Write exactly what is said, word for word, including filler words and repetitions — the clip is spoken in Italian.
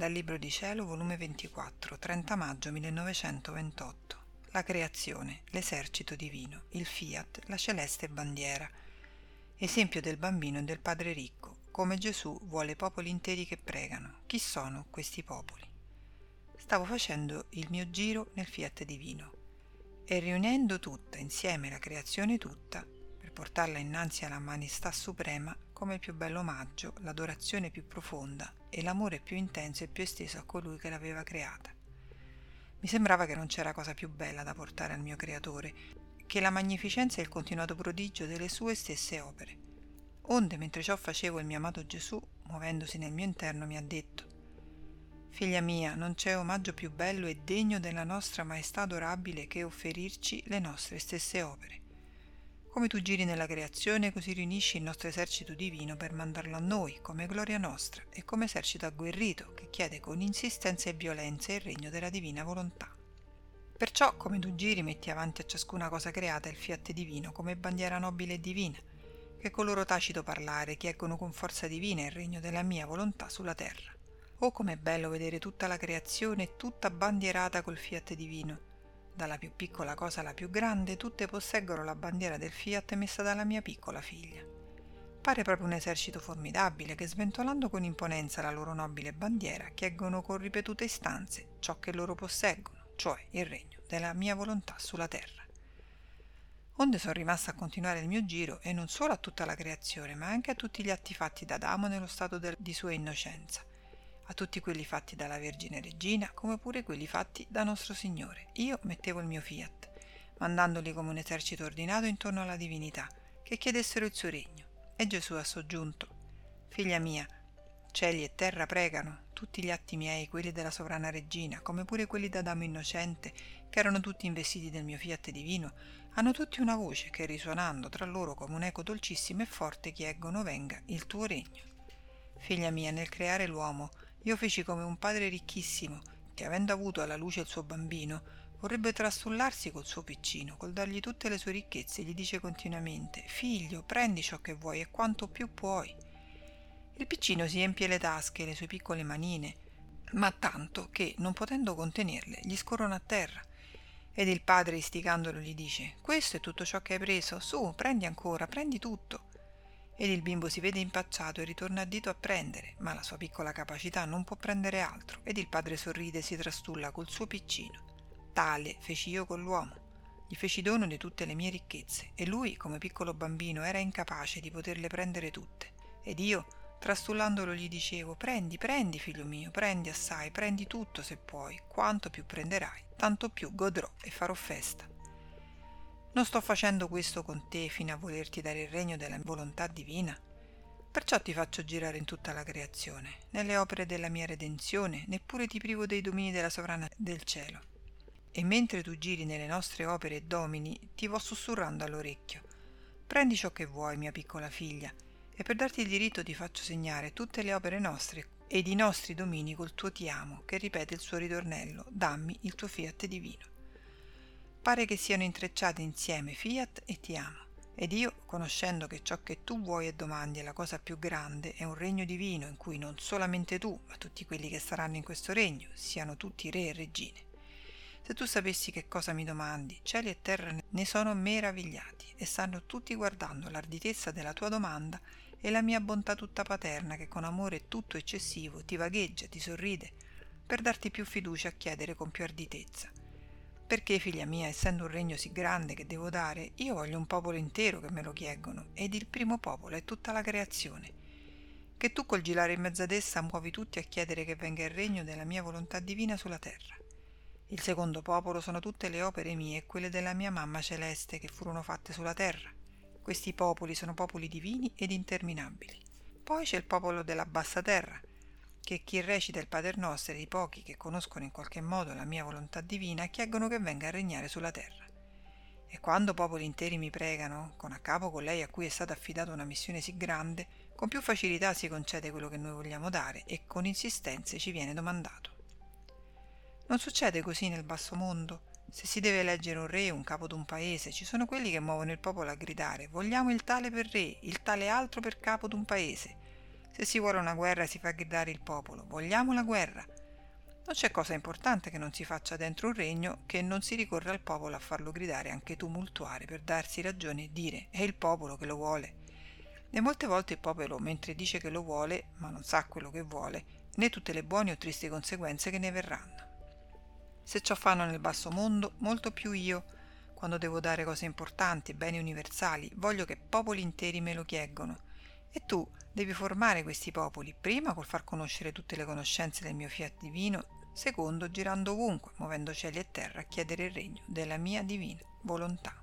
Dal Libro di Cielo, volume ventiquattro, trenta maggio millenovecentoventotto. La creazione, l'esercito divino, il Fiat, la celeste bandiera. Esempio del bambino e del padre ricco, come Gesù vuole popoli interi che pregano. Chi sono questi popoli? Stavo facendo il mio giro nel Fiat divino e riunendo tutta insieme la creazione tutta, per portarla innanzi alla maestà suprema come il più bello omaggio, l'adorazione più profonda e l'amore più intenso e più esteso a colui che l'aveva creata. Mi sembrava che non c'era cosa più bella da portare al mio Creatore che la magnificenza e il continuato prodigio delle sue stesse opere. Onde, mentre ciò facevo, il mio amato Gesù, muovendosi nel mio interno, mi ha detto: «Figlia mia, non c'è omaggio più bello e degno della nostra maestà adorabile che offerirci le nostre stesse opere. Come tu giri nella creazione, così riunisci il nostro esercito divino per mandarlo a noi, come gloria nostra e come esercito agguerrito, che chiede con insistenza e violenza il regno della divina volontà. Perciò, come tu giri, metti avanti a ciascuna cosa creata il Fiat divino come bandiera nobile e divina, che con loro tacito parlare chieggono con forza divina il regno della mia volontà sulla terra. Oh, com'è bello vedere tutta la creazione tutta bandierata col Fiat divino. Dalla più piccola cosa alla più grande, tutte posseggono la bandiera del Fiat messa dalla mia piccola figlia. Pare proprio un esercito formidabile che, sventolando con imponenza la loro nobile bandiera, chieggono con ripetute istanze ciò che loro posseggono, cioè il regno della mia volontà sulla terra». Onde sono rimasta a continuare il mio giro, e non solo a tutta la creazione, ma anche a tutti gli atti fatti da Adamo nello stato del, di sua innocenza, a tutti quelli fatti dalla Vergine Regina, come pure quelli fatti da Nostro Signore. Io mettevo il mio Fiat, mandandoli come un esercito ordinato intorno alla Divinità, che chiedessero il suo regno. E Gesù ha soggiunto: «Figlia mia, cieli e terra pregano, tutti gli atti miei, quelli della sovrana Regina, come pure quelli da Adamo innocente, che erano tutti investiti del mio Fiat divino, hanno tutti una voce che, risuonando tra loro come un eco dolcissimo e forte, chieggono: venga il tuo regno. Figlia mia, nel creare l'uomo, io feci come un padre ricchissimo che, avendo avuto alla luce il suo bambino, vorrebbe trastullarsi col suo piccino, col dargli tutte le sue ricchezze, e gli dice continuamente: figlio, prendi ciò che vuoi e quanto più puoi. Il piccino si empie le tasche e le sue piccole manine, ma tanto che, non potendo contenerle, gli scorrono a terra. Ed il padre, istigandolo, gli dice: questo è tutto ciò che hai preso, su, prendi ancora, prendi tutto. Ed il bimbo si vede impacciato e ritorna a dito a prendere, ma la sua piccola capacità non può prendere altro, ed il padre sorride e si trastulla col suo piccino. Tale feci io con l'uomo, gli feci dono di tutte le mie ricchezze, e lui, come piccolo bambino, era incapace di poterle prendere tutte. Ed io, trastullandolo, gli dicevo: prendi, prendi, figlio mio, prendi assai, prendi tutto se puoi, quanto più prenderai, tanto più godrò e farò festa. Non sto facendo questo con te fino a volerti dare il regno della volontà divina? Perciò ti faccio girare in tutta la creazione, nelle opere della mia redenzione, neppure ti privo dei domini della sovrana del cielo. E mentre tu giri nelle nostre opere e domini, ti vo sussurrando all'orecchio: prendi ciò che vuoi, mia piccola figlia, e per darti il diritto ti faccio segnare tutte le opere nostre ed i nostri domini col tuo ti amo, che ripete il suo ritornello: dammi il tuo Fiat divino. Pare che siano intrecciate insieme Fiat e ti amo, ed io, conoscendo che ciò che tu vuoi e domandi è la cosa più grande, è un regno divino in cui non solamente tu, ma tutti quelli che saranno in questo regno, siano tutti re e regine. Se tu sapessi che cosa mi domandi, cieli e terra ne sono meravigliati, e stanno tutti guardando l'arditezza della tua domanda e la mia bontà tutta paterna, che con amore tutto eccessivo ti vagheggia, ti sorride, per darti più fiducia a chiedere con più arditezza. Perché, figlia mia, essendo un regno sì grande che devo dare, io voglio un popolo intero che me lo chiedono, ed il primo popolo è tutta la creazione. Che tu col girare in mezzo ad essa muovi tutti a chiedere che venga il regno della mia volontà divina sulla terra. Il secondo popolo sono tutte le opere mie e quelle della mia mamma celeste che furono fatte sulla terra. Questi popoli sono popoli divini ed interminabili. Poi c'è il popolo della bassa terra, che chi recita il Padre nostro e i pochi che conoscono in qualche modo la mia volontà divina chiedono che venga a regnare sulla terra. E quando popoli interi mi pregano, con a capo colei a cui è stata affidata una missione sì grande, con più facilità si concede quello che noi vogliamo dare e con insistenze ci viene domandato. Non succede così nel basso mondo? Se si deve eleggere un re, un capo d'un paese, ci sono quelli che muovono il popolo a gridare: vogliamo il tale per re, il tale altro per capo d'un paese. Se si vuole una guerra si fa gridare il popolo: vogliamo la guerra. Non c'è cosa importante che non si faccia dentro un regno che non si ricorra al popolo a farlo gridare, anche tumultuare, per darsi ragione e dire: è il popolo che lo vuole. E molte volte il popolo, mentre dice che lo vuole, ma non sa quello che vuole, né tutte le buone o tristi conseguenze che ne verranno. Se ciò fanno nel basso mondo, molto più io, quando devo dare cose importanti, beni universali, voglio che popoli interi me lo chiedano. E tu devi formare questi popoli, prima col far conoscere tutte le conoscenze del mio fiat divino, secondo girando ovunque, muovendo cieli e terra, a chiedere il regno della mia divina volontà.